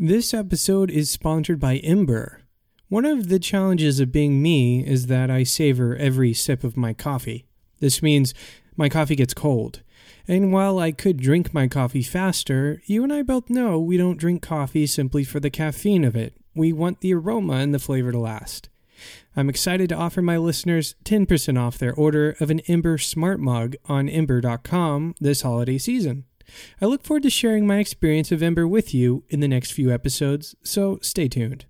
This episode is sponsored by Ember. One of the challenges of being me is that I savor every sip of my coffee. This means my coffee gets cold. And while I could drink my coffee faster, you and I both know we don't drink coffee simply for the caffeine of it. We want the aroma and the flavor to last. I'm excited to offer my listeners 10% off their order of an Ember Smart Mug on Ember.com this holiday season. I look forward to sharing my experience of Ember with you in the next few episodes, so stay tuned.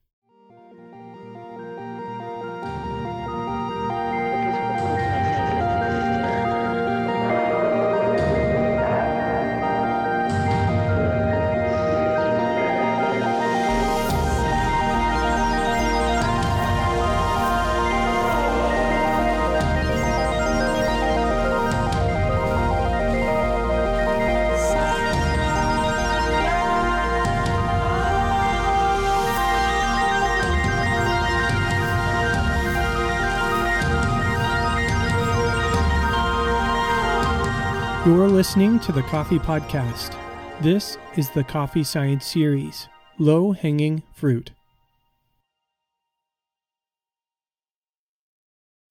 You're listening to the Coffee Podcast. This is the Coffee Science series, Low-Hanging Fruit.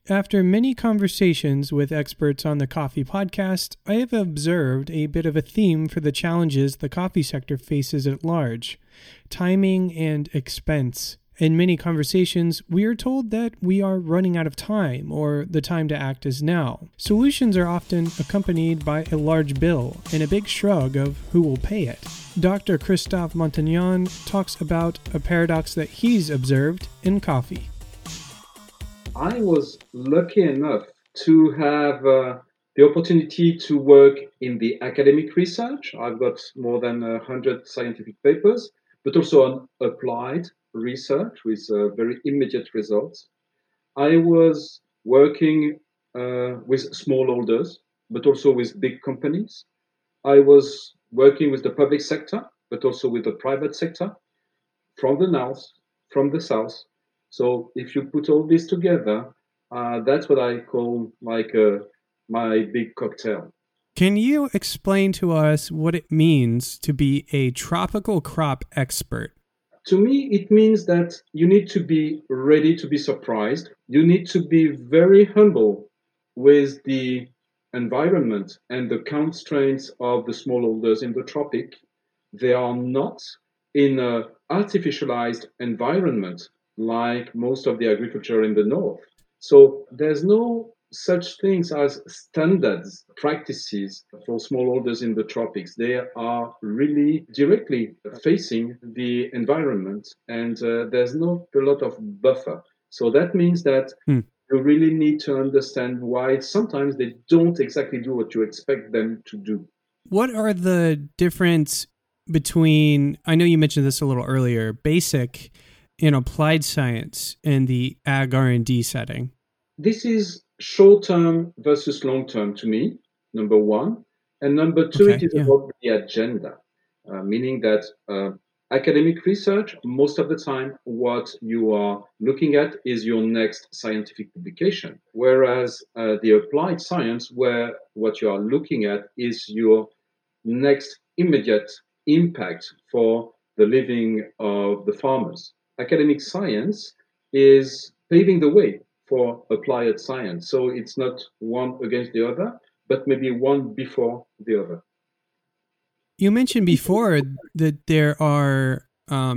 After many conversations with experts on the Coffee Podcast, I have observed a bit of a theme for the challenges the coffee sector faces at large: timing and expense. In many conversations, we are told that we are running out of time, or the time to act is now. Solutions are often accompanied by a large bill and a big shrug of who will pay it. Dr. Christophe Montagnon talks about a paradox that he's observed in coffee. I was lucky enough to have the opportunity to work in the academic research. I've got more than 100 scientific papers, but also on applied research with very immediate results. I was working with smallholders, but also with big companies. I was working with the public sector, but also with the private sector, from the north, from the south. So if you put all this together, that's what I call like my big cocktail. Can you explain to us what it means to be a tropical crop expert? To me, it means that you need to be ready to be surprised. You need to be very humble with the environment and the constraints of the smallholders in the tropic. They are not in an artificialized environment like most of the agriculture in the north. So there's no such things as standards, practices for smallholders in the tropics. They are really directly facing the environment, and there's not a lot of buffer. So that means that you really need to understand why sometimes they don't exactly do what you expect them to do. What are the difference between, I know you mentioned this a little earlier, basic and applied science in the ag R&D setting? This is short-term versus long-term to me, number one. And number two, it is about the agenda, meaning that academic research, most of the time, what you are looking at is your next scientific publication, whereas the applied science, where what you are looking at is your next immediate impact for the living of the farmers. Academic science is paving the way for applied science. So it's not one against the other, but maybe one before the other. You mentioned before that there are,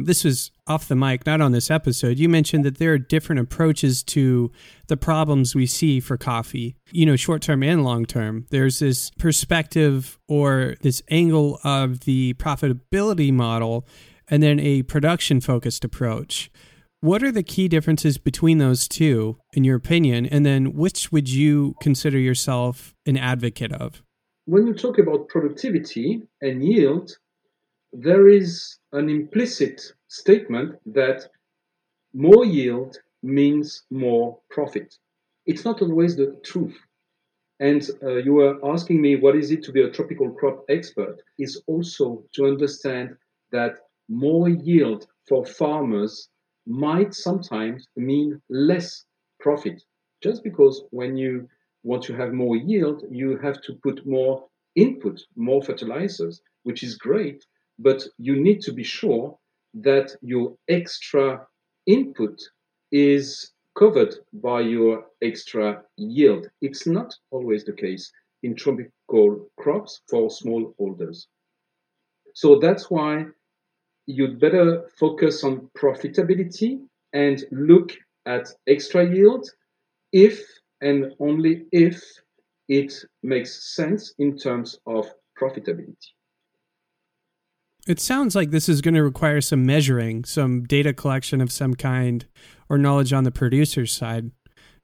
this was off the mic, not on this episode, you mentioned that there are different approaches to the problems we see for coffee, you know, short-term and long-term. There's this perspective or this angle of the profitability model and then a production-focused approach. What are the key differences between those two, in your opinion, and then which would you consider yourself an advocate of? When you talk about productivity and yield, there is an implicit statement that more yield means more profit. It's not always the truth. And you were asking me what is it to be a tropical crop expert is also to understand that more yield for farmers might sometimes mean less profit, just because when you want to have more yield, you have to put more input, more fertilizers, which is great, but you need to be sure that your extra input is covered by your extra yield. It's not always the case in tropical crops for smallholders. So that's why you'd better focus on profitability and look at extra yield if and only if it makes sense in terms of profitability. It sounds like this is going to require some measuring, some data collection of some kind, or knowledge on the producer's side.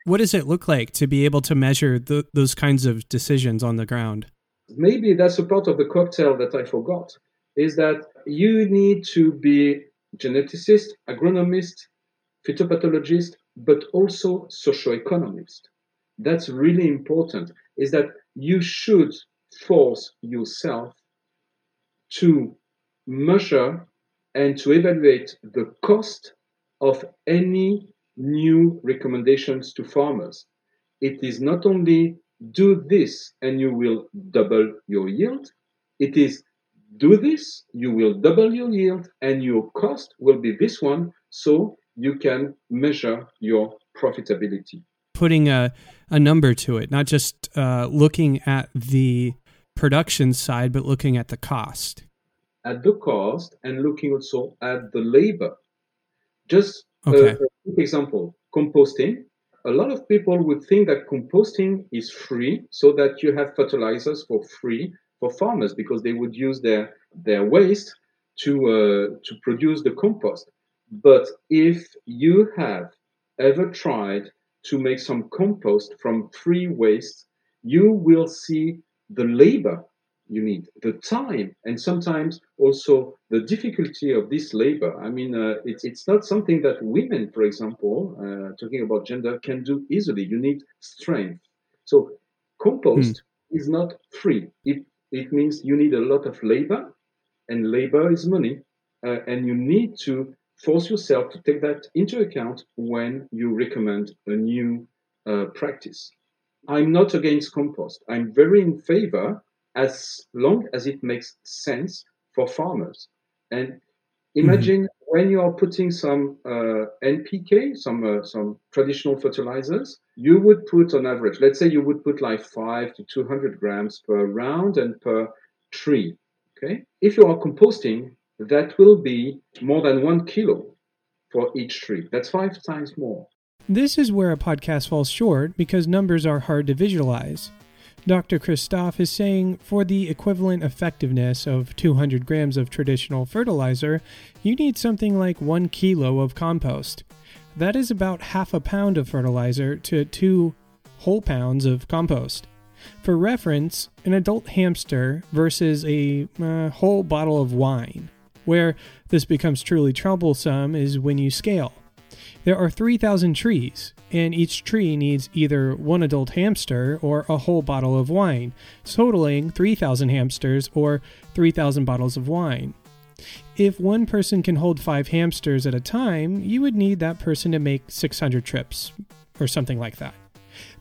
What does it look like to be able to measure those kinds of decisions on the ground? Maybe that's a part of the cocktail that I forgot, is that you need to be geneticist, agronomist, phytopathologist, but also socioeconomist. That's really important, is that you should force yourself to measure and to evaluate the cost of any new recommendations to farmers. It is not only do this and you will double your yield, it is do this, you will double your yield and your cost will be this one, so you can measure your profitability. Putting a number to it, not just looking at the production side, but looking at the cost. At the cost and looking also at the labor. Just for example, composting. A lot of people would think that composting is free, so that you have fertilizers for free for farmers because they would use their waste to produce the compost. But if you have ever tried to make some compost from free waste, you will see the labor you need, the time, and sometimes also the difficulty of this labor. I mean, it's not something that women, for example, talking about gender, can do easily. You need strength. So compost is not free. It means you need a lot of labor, and labor is money, and you need to force yourself to take that into account when you recommend a new practice. I'm not against compost. I'm very in favor as long as it makes sense for farmers. And imagine when you are putting some NPK, some traditional fertilizers, you would put on average, let's say you would put like 5 to 200 grams per round and per tree. Okay? If you are composting, that will be more than 1 kilo for each tree. That's 5 times more. This is where a podcast falls short because numbers are hard to visualize. Dr. Christophe is saying for the equivalent effectiveness of 200 grams of traditional fertilizer, you need something like 1 kilo of compost. That is about half a pound of fertilizer to 2 whole pounds of compost. For reference, an adult hamster versus a whole bottle of wine. Where this becomes truly troublesome is when you scale. There are 3,000 trees, and each tree needs either 1 adult hamster or a whole bottle of wine, totaling 3,000 hamsters or 3,000 bottles of wine. If one person can hold 5 hamsters at a time, you would need that person to make 600 trips, or something like that.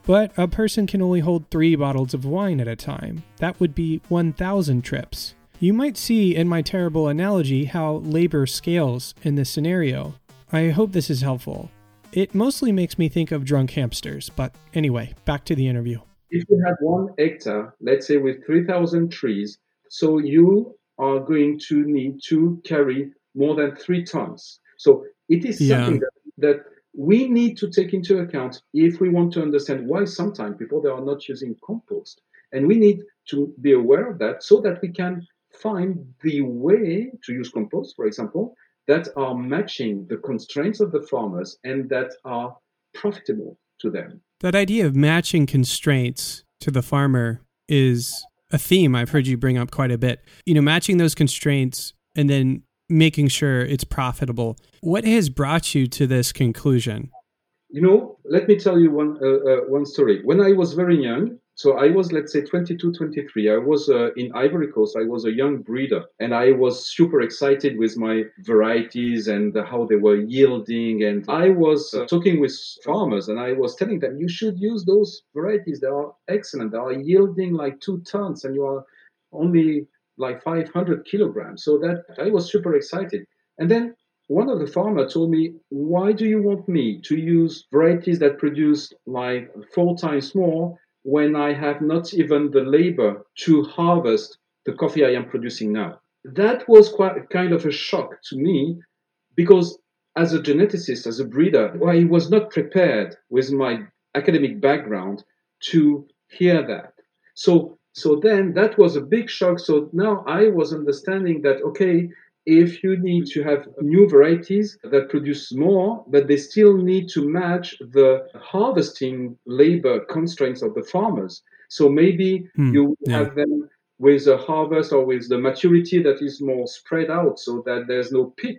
But a person can only hold 3 bottles of wine at a time. That would be 1,000 trips. You might see in my terrible analogy how labor scales in this scenario. I hope this is helpful. It mostly makes me think of drunk hamsters, but anyway, back to the interview. If you have 1 hectare, let's say with 3,000 trees, so you are going to need to carry more than 3 tons. So it is something that we need to take into account if we want to understand why sometimes people they are not using compost. And we need to be aware of that so that we can find the way to use compost, for example, that are matching the constraints of the farmers and that are profitable to them. That idea of matching constraints to the farmer is a theme I've heard you bring up quite a bit. You know, matching those constraints and then making sure it's profitable. What has brought you to this conclusion? You know, let me tell you one story. When I was very young, so I was, let's say, 22, 23. I was in Ivory Coast. I was a young breeder, and I was super excited with my varieties and how they were yielding. And I was talking with farmers, and I was telling them, you should use those varieties. They are excellent. They are yielding like 2 tons, and you are only like 500 kilograms. So that I was super excited. And then one of the farmers told me, why do you want me to use varieties that produce like 4 times more when I have not even the labor to harvest the coffee I am producing now? That was quite kind of a shock to me, because as a geneticist, as a breeder, I was not prepared with my academic background to hear that. So then that was a big shock. So now I was understanding that, okay, if you need to have new varieties that produce more, but they still need to match the harvesting labor constraints of the farmers. So maybe you have them with a harvest or with the maturity that is more spread out so that there's no peak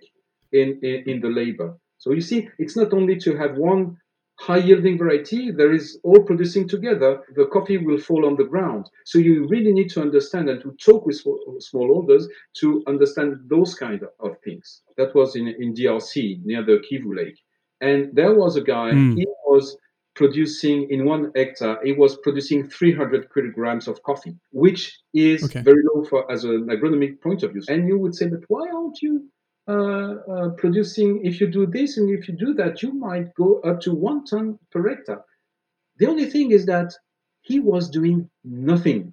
in the labor. So you see, it's not only to have one high-yielding variety, there is all producing together, the coffee will fall on the ground. So you really need to understand and to talk with smallholders to understand those kind of things. That was in DRC, near the Kivu Lake. And there was a guy, he was producing, in 1 hectare, he was producing 300 kilograms of coffee, which is very low for as an agronomic point of view. And you would say, but why aren't you producing, if you do this and if you do that, you might go up to 1 ton per hectare. The only thing is that he was doing nothing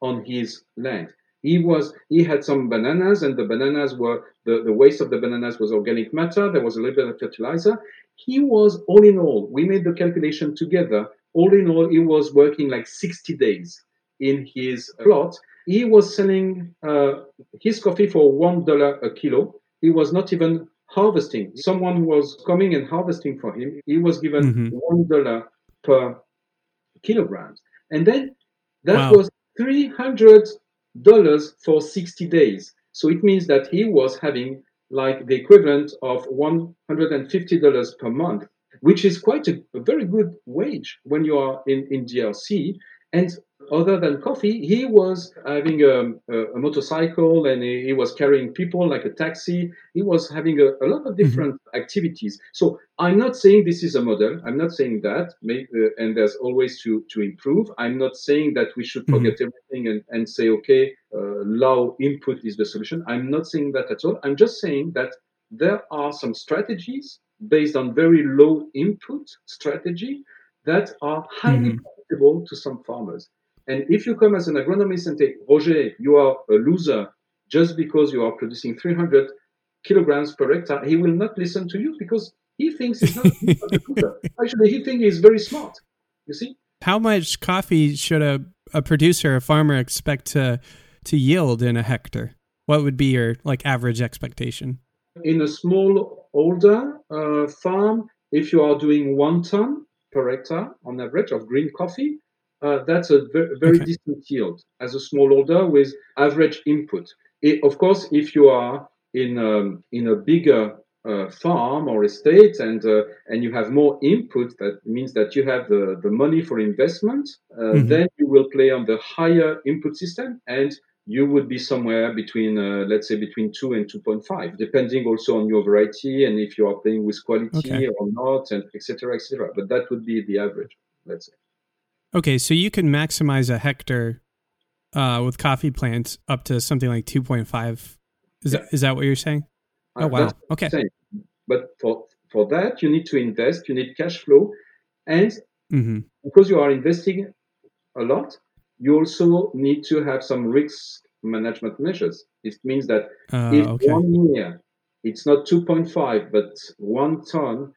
on his land. He had some bananas, and the bananas were the waste of the bananas was organic matter. There was a little bit of fertilizer. He was, all in all, we made the calculation together. All in all, he was working like 60 days in his plot. He was selling his coffee for $1 a kilo. He was not even harvesting. Someone was coming and harvesting for him. He was given $1 per kilogram. And then that was $300 for 60 days. So it means that he was having like the equivalent of $150 per month, which is quite a very good wage when you are in DRC. And other than coffee, he was having a motorcycle, and he was carrying people like a taxi. He was having a lot of different activities. So I'm not saying this is a model. I'm not saying that. And there's always to improve. I'm not saying that we should forget everything and say, okay, low input is the solution. I'm not saying that at all. I'm just saying that there are some strategies based on very low input strategy that are highly profitable to some farmers. And if you come as an agronomist and say, Roger, you are a loser just because you are producing 300 kilograms per hectare, he will not listen to you because he thinks he's not a loser. Actually, he thinks he's very smart, you see? How much coffee should a producer, a farmer, expect to yield in a hectare? What would be your average expectation? In a small, older farm, if you are doing 1 ton per hectare on average of green coffee, that's a very decent yield as a smallholder with average input. Of course, if you are in a bigger farm or estate and you have more input, that means that you have the money for investment, then you will play on the higher input system, and you would be somewhere between, let's say, between 2 and 2.5, depending also on your variety and if you are playing with quality or not, and et cetera, but that would be the average, let's say. Okay, so you can maximize a hectare with coffee plants up to something like 2.5. Is that what you're saying? Oh, wow. Okay. But for that, you need to invest. You need cash flow. And because you are investing a lot, you also need to have some risk management measures. It means that if 1 year, it's not 2.5, but 1 ton,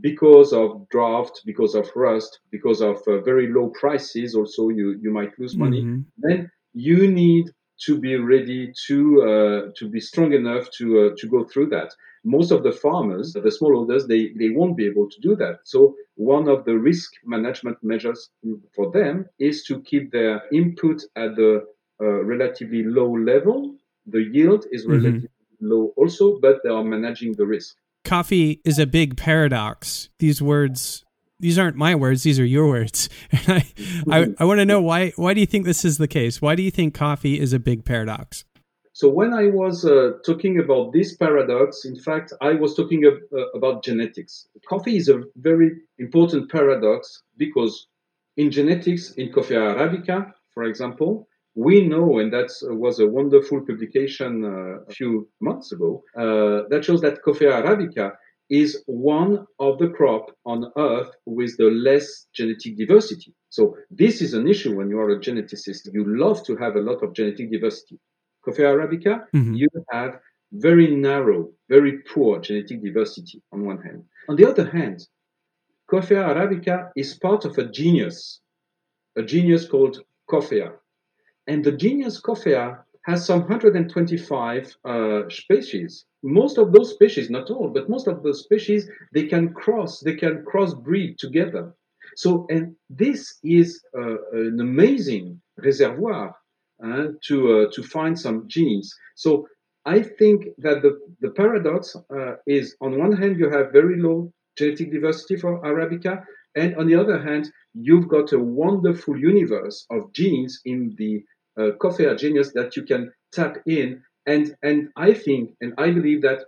because of drought, because of rust, because of very low prices, also you might lose money. Then you need to be ready to be strong enough to go through that. Most of the farmers, the smallholders, they won't be able to do that. So one of the risk management measures for them is to keep their input at the relatively low level. The yield is relatively low also, but they are managing the risk. Coffee is a big paradox. These words, these aren't my words, these are your words. And I want to know why do you think this is the case? Why do you think coffee is a big paradox? So when I was talking about this paradox, in fact, I was talking about genetics. Coffee is a very important paradox because in genetics, in Coffea arabica, for example, We know, and that was a wonderful publication a few months ago, that shows that Coffea arabica is one of the crop on Earth with the less genetic diversity. So this is an issue when you are a geneticist. You love to have a lot of genetic diversity. Coffea arabica, you have very narrow, very poor genetic diversity on one hand. On the other hand, Coffea arabica is part of a genus called Coffea. And the genus Coffea has some 125 species. Most of those species, not all, but most of those species, they can crossbreed together. So, and this is an amazing reservoir to find some genes. So I think that the paradox is, on one hand, you have very low genetic diversity for Arabica, and on the other hand, you've got a wonderful universe of genes in the Coffea genus that you can tap in. And I think, and I believe that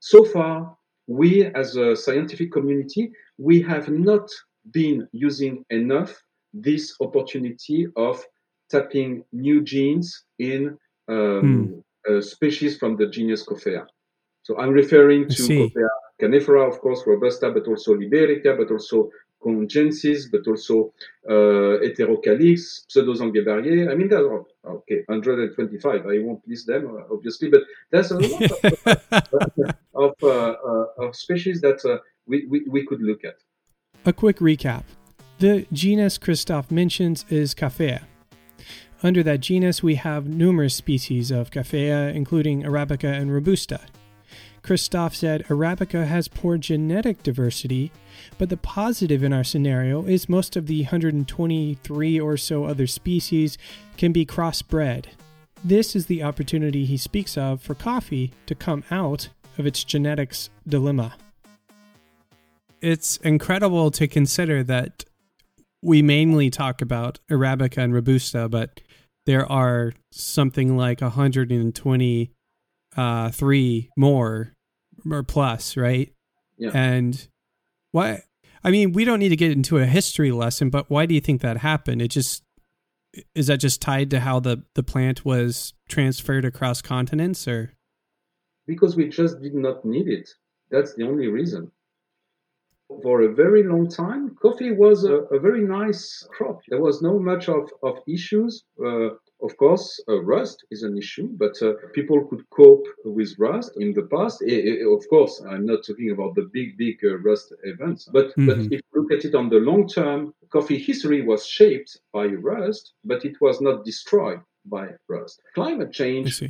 so far, we as a scientific community, we have not been using enough this opportunity of tapping new genes in species from the genus Coffea. So I'm referring to Coffea canephora, of course, robusta, but also Liberica, but also Congensis, but also Heterocalyx, Pseudosangia barriere. I mean, there are 125. I won't list them, obviously, but there's a lot of species that we could look at. A quick recap. The genus Christophe mentions is Coffea. Under that genus, we have numerous species of Coffea, including Arabica and Robusta. Christophe said Arabica has poor genetic diversity, but the positive in our scenario is most of the 123 or so other species can be crossbred. This is the opportunity he speaks of for coffee to come out of its genetics dilemma. It's incredible to consider that we mainly talk about Arabica and Robusta, but there are something like 120 three more or plus, right? Yeah. And why? I mean, we don't need to get into a history lesson, but why do you think that happened? It just is that just tied to how the plant was transferred across continents, or because we just did not need it? That's the only reason. For a very long time, coffee was a very nice crop. There was no much of issues. Of course, rust is an issue, but people could cope with rust in the past. Of course, I'm not talking about the big rust events, but if you look at it on the long term, coffee history was shaped by rust, but it was not destroyed by rust. Climate change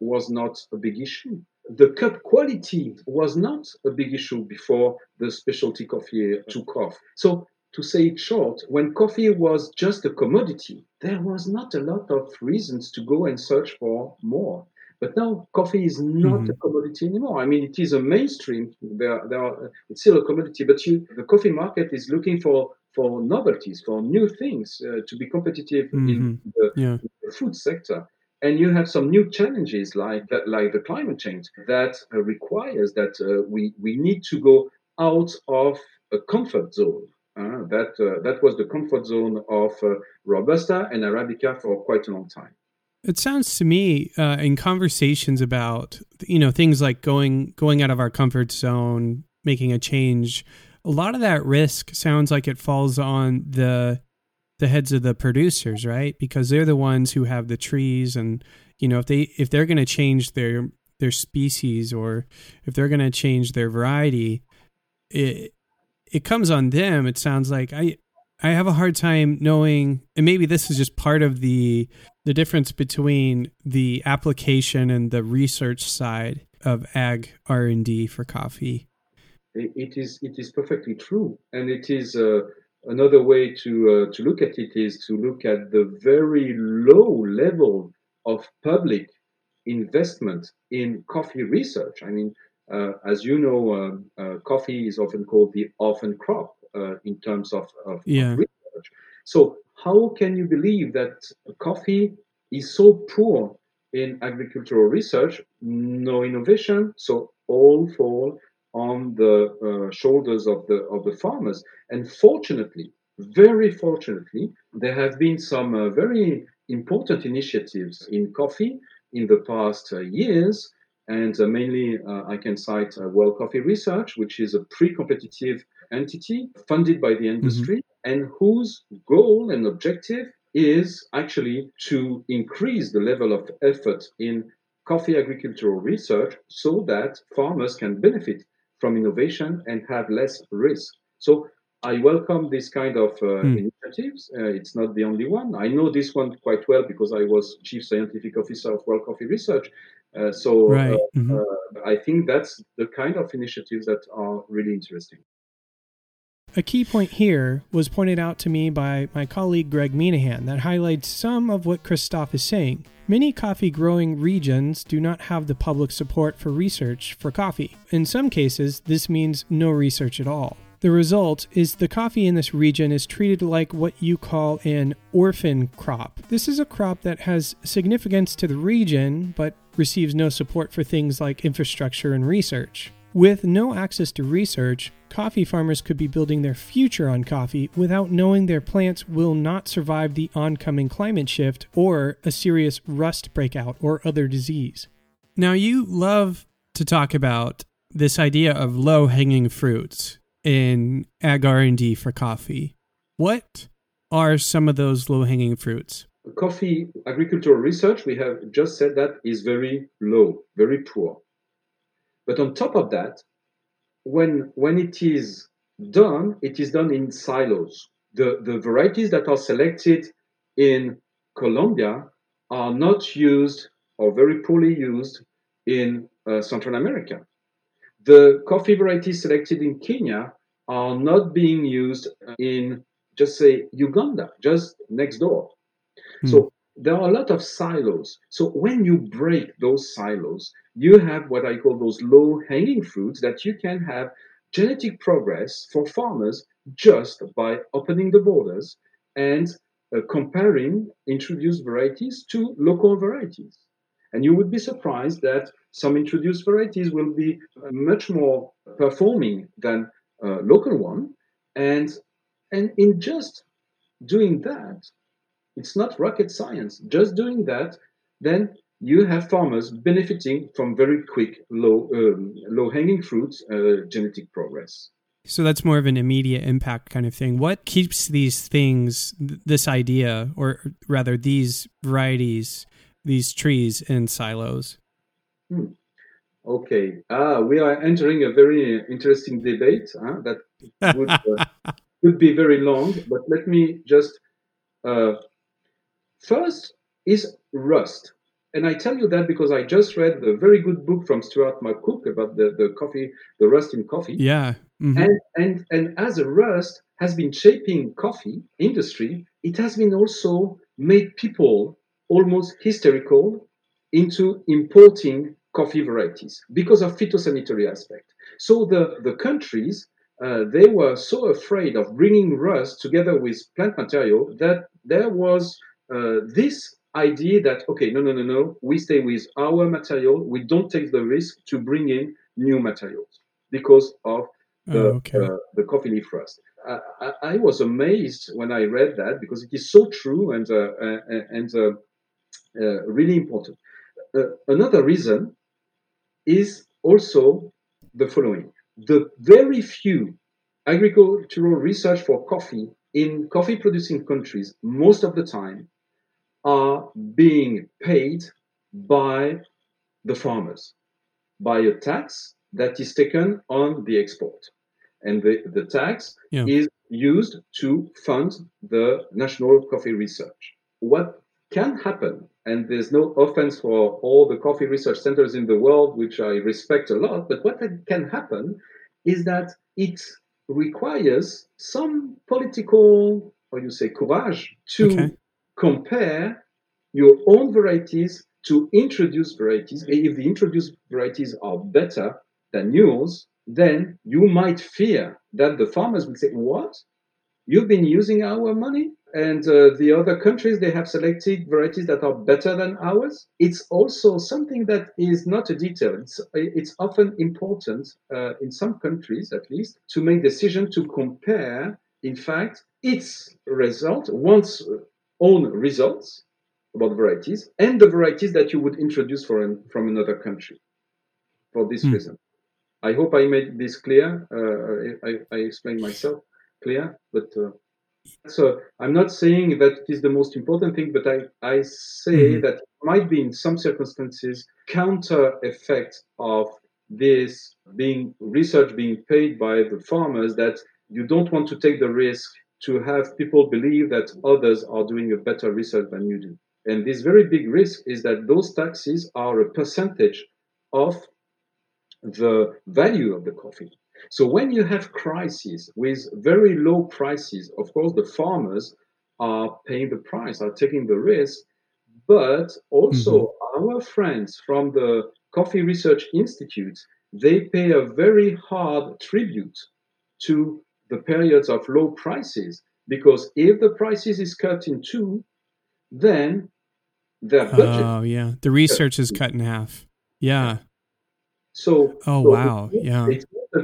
was not a big issue. The cup quality was not a big issue before the specialty coffee took off. So, to say it short, when coffee was just a commodity, there was not a lot of reasons to go and search for more. But now coffee is not a commodity anymore. I mean, it is a mainstream. It's still a commodity, but the coffee market is looking for novelties, for new things to be competitive in the food sector. And you have some new challenges like the climate change that requires that we need to go out of a comfort zone. That was the comfort zone of Robusta and Arabica for quite a long time. It sounds to me in conversations about, you know, things like going out of our comfort zone, making a change, a lot of that risk sounds like it falls on the heads of the producers, right? Because they're the ones who have the trees, and you know, if they're going to change their species, or if they're going to change their variety, it comes on them. It sounds like I have a hard time knowing, and maybe this is just part of the difference between the application and the research side of ag R&D for coffee. It is perfectly true, and it is another way to look at it is to look at the very low level of public investment in coffee research. I mean, as you know, coffee is often called the orphan crop in terms of research. So how can you believe that coffee is so poor in agricultural research? No innovation, so all fall on the shoulders of the farmers. And fortunately, very fortunately, there have been some very important initiatives in coffee in the past years, and mainly I can cite World Coffee Research, which is a pre-competitive entity funded by the industry, and whose goal and objective is actually to increase the level of effort in coffee agricultural research so that farmers can benefit from innovation and have less risk. So I welcome this kind of initiatives. It's not the only one. I know this one quite well because I was Chief Scientific Officer of World Coffee Research. I think that's the kind of initiatives that are really interesting. A key point here was pointed out to me by my colleague Greg Minahan that highlights some of what Christophe is saying. Many coffee-growing regions do not have the public support for research for coffee. In some cases, this means no research at all. The result is the coffee in this region is treated like what you call an orphan crop. This is a crop that has significance to the region, but receives no support for things like infrastructure and research. With no access to research, coffee farmers could be building their future on coffee without knowing their plants will not survive the oncoming climate shift or a serious rust breakout or other disease. Now, you love to talk about this idea of low-hanging fruits in ag R&D for coffee. What are some of those low-hanging fruits? Coffee agricultural research, we have just said that, is very low, very poor. But on top of that, when it is done in silos. The varieties that are selected in Colombia are not used or very poorly used in Central America. The coffee varieties selected in Kenya are not being used in, just say, Uganda, just next door. So there are a lot of silos. So when you break those silos, you have what I call those low-hanging fruits that you can have genetic progress for farmers just by opening the borders and comparing introduced varieties to local varieties. And you would be surprised that some introduced varieties will be much more performing than a local one. And in just doing that, it's not rocket science. Just doing that, then you have farmers benefiting from very quick, low-hanging fruits genetic progress. So that's more of an immediate impact kind of thing. What keeps these things, this idea, or rather these varieties, these trees in silos? Okay. We are entering a very interesting debate that would could be very long, but let me just... first is rust. And I tell you that because I just read a very good book from Stuart McCook about the coffee, the rust in coffee. Yeah. Mm-hmm. And as a rust has been shaping coffee industry, it has been also made people almost hysterical into importing coffee varieties because of phytosanitary aspect. So the countries, they were so afraid of bringing rust together with plant material that there was this idea that, okay, no, we stay with our material. We don't take the risk to bring in new materials because of the coffee leaf rust. I was amazed when I read that because it is so true and really important. Another reason is also the following. The very few agricultural research for coffee in coffee-producing countries, most of the time, are being paid by the farmers, by a tax that is taken on the export. And the tax is used to fund the national coffee research. What can happen, and there's no offense for all the coffee research centers in the world, which I respect a lot, but what can happen is that it requires some political, or you say, courage to compare your own varieties to introduced varieties. If the introduced varieties are better than yours, then you might fear that the farmers will say, what? You've been using our money? And the other countries, they have selected varieties that are better than ours. It's also something that is not a detail. It's often important, in some countries at least, to make decision to compare, in fact, its result, one's own results, about varieties and the varieties that you would introduce from another country for this reason. I hope I made this clear. I explained myself clear, but so I'm not saying that it is the most important thing, but I say that it might be in some circumstances counter effect of this being research being paid by the farmers, that you don't want to take the risk to have people believe that others are doing a better research than you do. And this very big risk is that those taxes are a percentage of the value of the coffee. So when you have crises with very low prices, of course, the farmers are paying the price, are taking the risk, but also our friends from the Coffee Research Institute, they pay a very hard tribute to the periods of low prices, because if the prices is cut in two, then their budget. Oh, yeah. The research is cut in half. Yeah. So, wow. Yeah.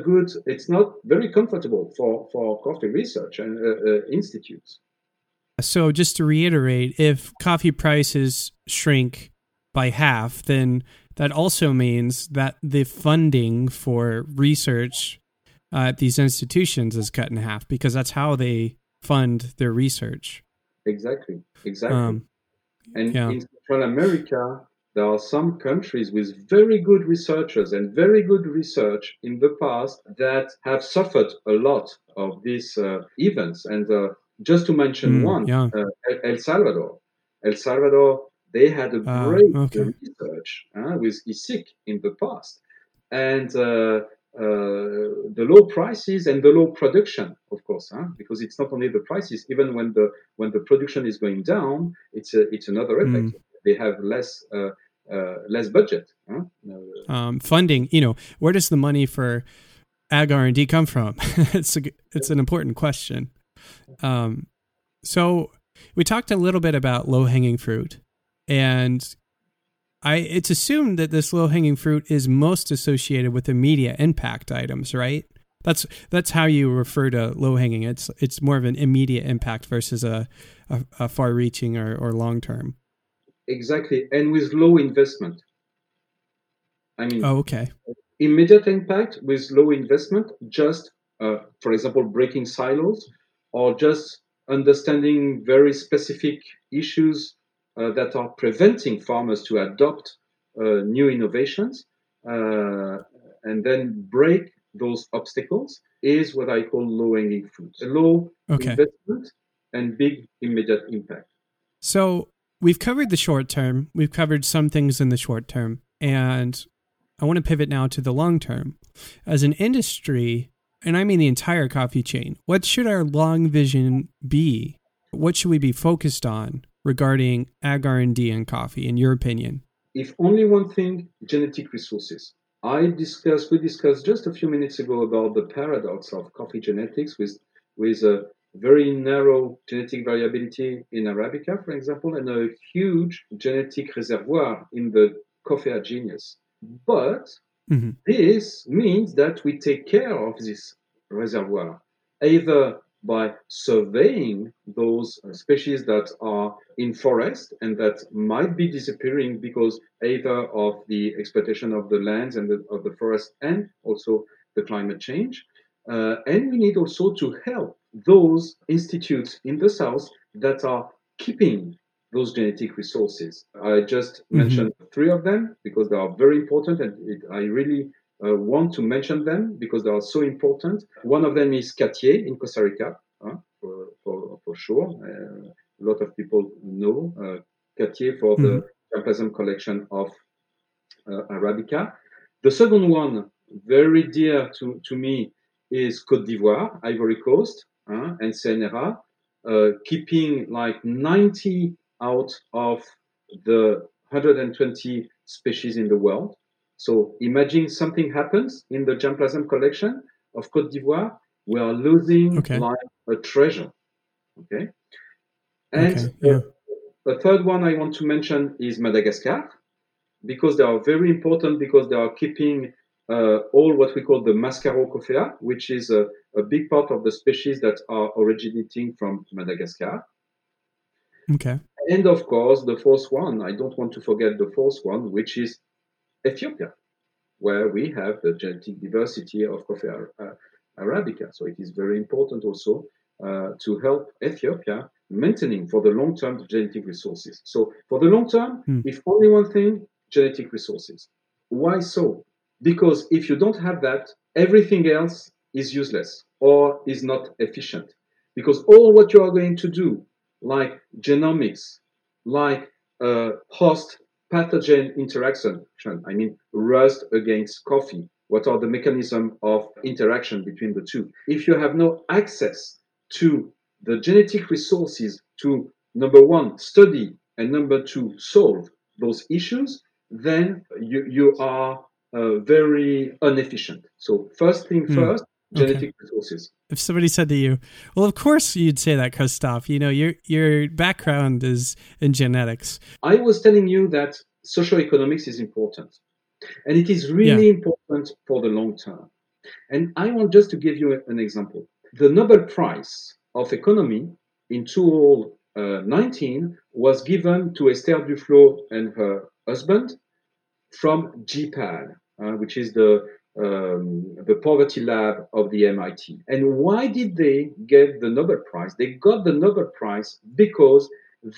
It's not very comfortable for coffee research and institutes. So just to reiterate, if coffee prices shrink by half, then that also means that the funding for research at these institutions is cut in half, because that's how they fund their research. Exactly. In Central America, there are some countries with very good researchers and very good research in the past that have suffered a lot of these events. And just to mention one, El Salvador, they had a great research with ISIC in the past. And the low prices and the low production, of course, because it's not only the prices. Even when the production is going down, it's another effect. They have less budget. Funding, where does the money for ag R&D come from? It's an important question. So we talked a little bit about low-hanging fruit, and it's assumed that this low-hanging fruit is most associated with the immediate impact items, right? That's how you refer to low-hanging. It's more of an immediate impact versus a far-reaching or long-term. Exactly, and with low investment. Immediate impact with low investment, just, for example, breaking silos or just understanding very specific issues that are preventing farmers to adopt new innovations and then break those obstacles is what I call low-hanging fruit. Low investment and big immediate impact. So we've covered the short term. We've covered some things in the short term. And I want to pivot now to the long term. As an industry, and I mean the entire coffee chain, what should our long vision be? What should we be focused on regarding ag R&D and coffee, in your opinion? If only one thing, genetic resources. We discussed just a few minutes ago about the paradox of coffee genetics with a very narrow genetic variability in Arabica, for example, and a huge genetic reservoir in the Coffea genus. But this means that we take care of this reservoir, either by surveying those species that are in forest and that might be disappearing because either of the exploitation of the lands and of the forest and also the climate change. And we need also to help those institutes in the South that are keeping those genetic resources. I just mentioned three of them because they are very important, and I really want to mention them because they are so important. One of them is Catier in Costa Rica, for sure. A lot of people know Catier for the germplasm collection of Arabica. The second one, very dear to me, is Côte d'Ivoire, Ivory Coast, and CNRA, keeping like 90 out of the 120 species in the world. So imagine something happens in the germplasm collection of Côte d'Ivoire, we are losing like a treasure. Okay. And the third one I want to mention is Madagascar, because they are very important, because they are keeping all what we call the Mascaro coffea, which is a big part of the species that are originating from Madagascar. Okay. And of course, the fourth one, I don't want to forget the fourth one, which is Ethiopia, where we have the genetic diversity of Coffea arabica. So it is very important also to help Ethiopia maintaining for the long term the genetic resources. So for the long term, if only one thing, genetic resources. Why so? Because if you don't have that, everything else is useless or is not efficient. Because all what you are going to do, like genomics, like host pathogen interaction, I mean rust against coffee, what are the mechanisms of interaction between the two? If you have no access to the genetic resources to, number one, study, and number two, solve those issues, then you are very inefficient. So first thing first, genetic resources. If somebody said to you, well, of course you'd say that, Christophe, you know, your background is in genetics. I was telling you that socioeconomics is important, and it is really important for the long term. And I want just to give you an example. The Nobel Prize of Economy in 2019 was given to Esther Duflo and her husband from J-PAL, which is the poverty lab of the MIT. And why did they get the Nobel Prize? They got the Nobel Prize because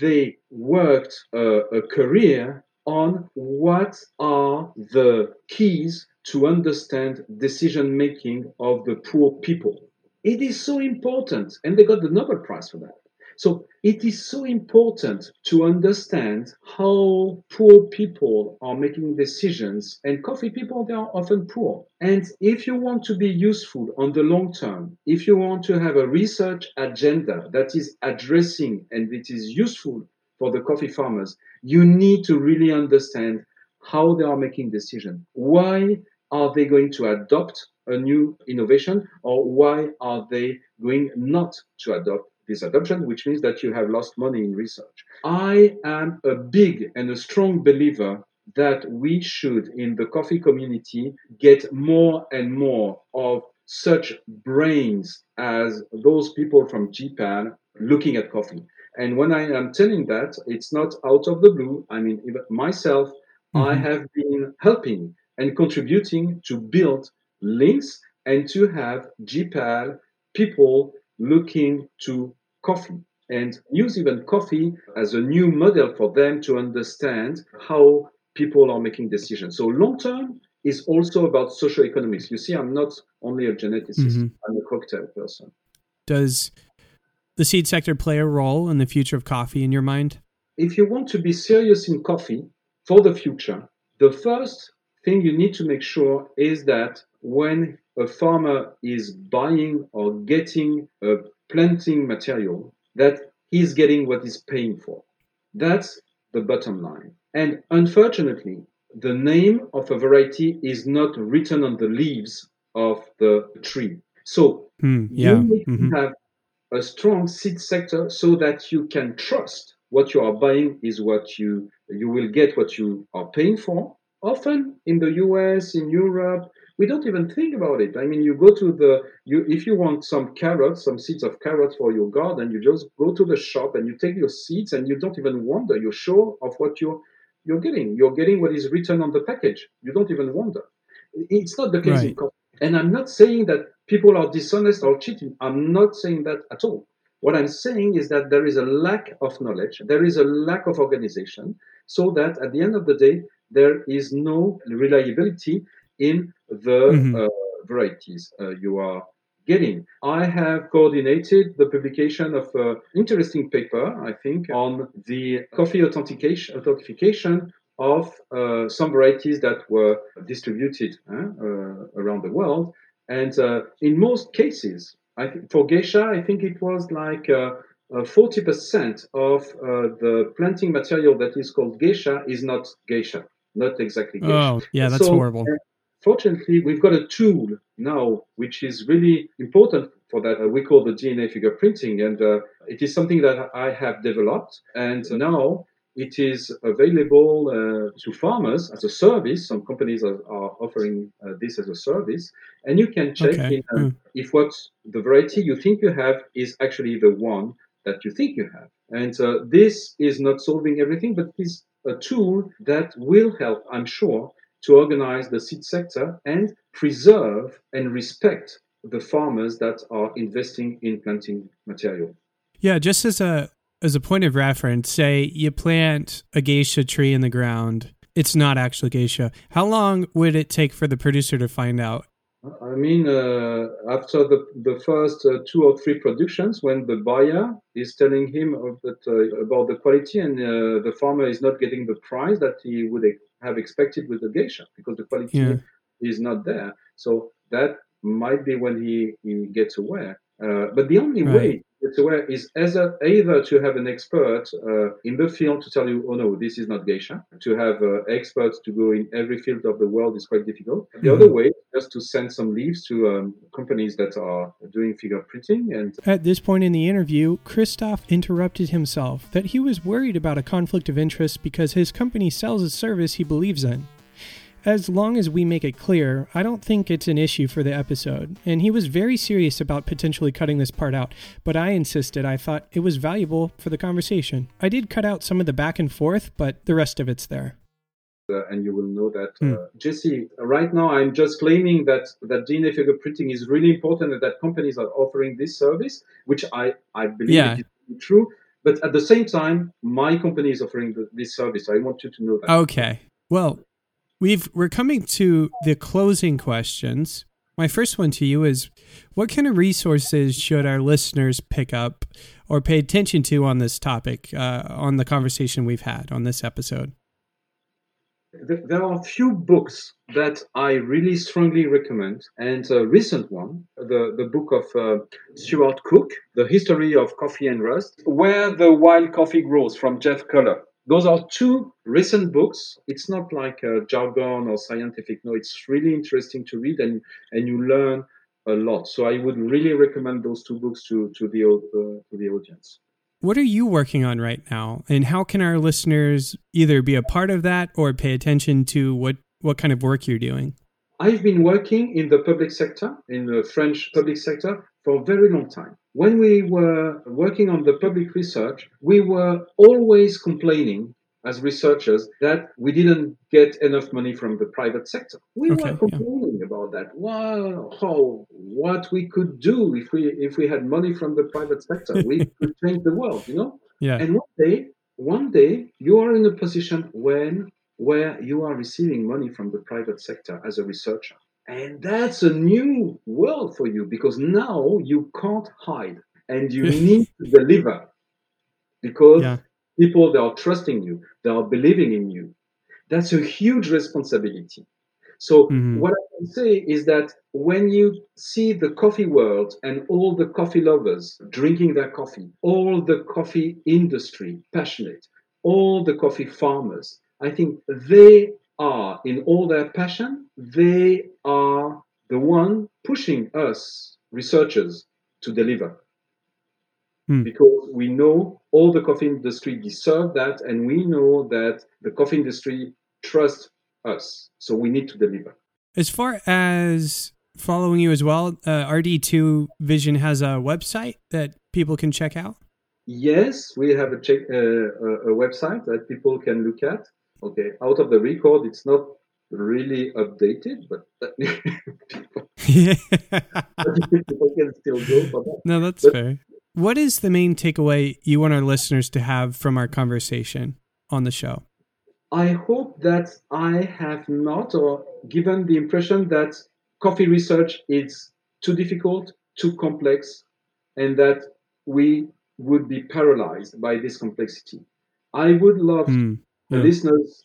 they worked a career on what are the keys to understand decision-making of the poor people. It is so important, and they got the Nobel Prize for that. So it is so important to understand how poor people are making decisions, and coffee people, they are often poor. And if you want to be useful on the long term, if you want to have a research agenda that is addressing and it is useful for the coffee farmers, you need to really understand how they are making decisions. Why are they going to adopt a new innovation, or why are they going not to adopt this adoption, which means that you have lost money in research. I am a big and a strong believer that we should, in the coffee community, get more and more of such brains as those people from Japan looking at coffee. And when I am telling that, it's not out of the blue. I mean, even myself, I have been helping and contributing to build links and to have J-PAL people looking to coffee and use even coffee as a new model for them to understand how people are making decisions. So long term is also about socioeconomics. You see, I'm not only a geneticist, I'm a cocktail person. Does the seed sector play a role in the future of coffee in your mind? If you want to be serious in coffee for the future, the first thing you need to make sure is that when a farmer is buying or getting a planting material, that he's getting what he's paying for. That's the bottom line. And unfortunately, the name of a variety is not written on the leaves of the tree. So you need to have a strong seed sector so that you can trust what you are buying is what you will get what you are paying for. Often in the US, in Europe, we don't even think about it. I mean, you go to if you want some carrots, some seeds of carrots for your garden, you just go to the shop and you take your seeds and you don't even wonder. You're sure of what you're getting. You're getting what is written on the package. You don't even wonder. It's not the case in coffee. And I'm not saying that people are dishonest or cheating. I'm not saying that at all. What I'm saying is that there is a lack of knowledge. There is a lack of organization, so that at the end of the day, there is no reliability in the varieties you are getting. I have coordinated the publication of an interesting paper, I think, on the coffee authentication of some varieties that were distributed around the world. And in most cases, for Geisha, I think it was like 40% of the planting material that is called Geisha is not Geisha. Not exactly Geisha. Oh, yeah, that's horrible. Fortunately, we've got a tool now which is really important for that. We call the DNA fingerprinting, and it is something that I have developed. And now it is available to farmers as a service. Some companies are offering this as a service. And you can check if what the variety you think you have is actually the one that you think you have. And this is not solving everything, but is a tool that will help, I'm sure, to organize the seed sector and preserve and respect the farmers that are investing in planting material. Yeah, just as a point of reference, say you plant a geisha tree in the ground. It's not actually geisha. How long would it take for the producer to find out? I mean, after the first two or three productions, when the buyer is telling him about the quality and the farmer is not getting the price that he would have expected with the geisha because the quality is not there. So that might be when he gets aware. But the only way to get aware is either to have an expert in the field to tell you, oh no, this is not geisha. To have experts to go in every field of the world is quite difficult. The other way is just to send some leaves to companies that are doing fingerprinting. And at this point in the interview, Christophe interrupted himself that he was worried about a conflict of interest because his company sells a service he believes in. As long as we make it clear, I don't think it's an issue for the episode, and he was very serious about potentially cutting this part out, but I insisted. I thought it was valuable for the conversation. I did cut out some of the back and forth, but the rest of it's there. And you will know that, Jesse, right now I'm just claiming that DNA fingerprinting is really important and that companies are offering this service, which I believe is true, but at the same time, my company is offering this service. I want you to know that. Okay, well... We're coming to the closing questions. My first one to you is, what kind of resources should our listeners pick up or pay attention to on this topic, on the conversation we've had on this episode? There are a few books that I really strongly recommend, and a recent one, the book of Stuart Cook, The History of Coffee and Rust, Where the Wild Coffee Grows from Jeff Culler. Those are two recent books. It's not like jargon or scientific. No, it's really interesting to read and you learn a lot. So I would really recommend those two books to the audience. What are you working on right now? And how can our listeners either be a part of that or pay attention to what kind of work you're doing? I've been working in the public sector, in the French public sector, for a very long time. When we were working on the public research, we were always complaining as researchers that we didn't get enough money from the private sector. We were complaining about that. Wow, what we could do if we had money from the private sector. We could change the world, you know? Yeah. And one day you are in a position where you are receiving money from the private sector as a researcher. And that's a new world for you because now you can't hide and you need to deliver because people, they are trusting you, they are believing in you. That's a huge responsibility. So what I can say is that when you see the coffee world and all the coffee lovers drinking their coffee, all the coffee industry passionate, all the coffee farmers, I think they are, in all their passion, they are the one pushing us researchers to deliver. Because we know all the coffee industry deserve that, and we know that the coffee industry trusts us. So we need to deliver. As far as following you as well, RD2 Vision has a website that people can check out? Yes, we have a website that people can look at. Okay, out of the record, it's not really updated, but people can still go for that. No, that's fair. What is the main takeaway you want our listeners to have from our conversation on the show? I hope that I have not or given the impression that coffee research is too difficult, too complex, and that we would be paralyzed by this complexity. I would love the listeners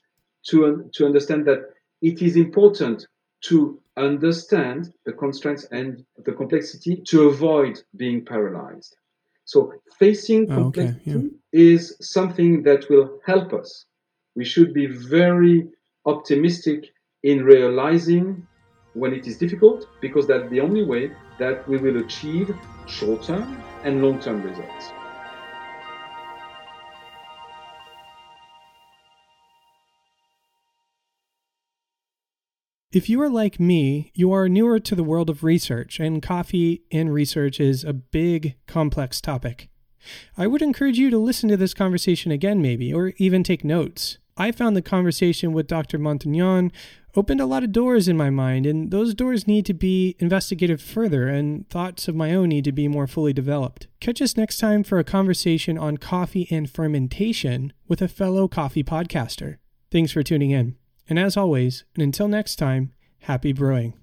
to understand that it is important to understand the constraints and the complexity to avoid being paralyzed. So facing complexity is something that will help us. We should be very optimistic in realizing when it is difficult, because that's the only way that we will achieve short-term and long-term results. If you are like me, you are newer to the world of research, and coffee and research is a big, complex topic. I would encourage you to listen to this conversation again maybe, or even take notes. I found the conversation with Dr. Montagnon opened a lot of doors in my mind, and those doors need to be investigated further, and thoughts of my own need to be more fully developed. Catch us next time for a conversation on coffee and fermentation with a fellow coffee podcaster. Thanks for tuning in. And as always, and until next time, happy brewing.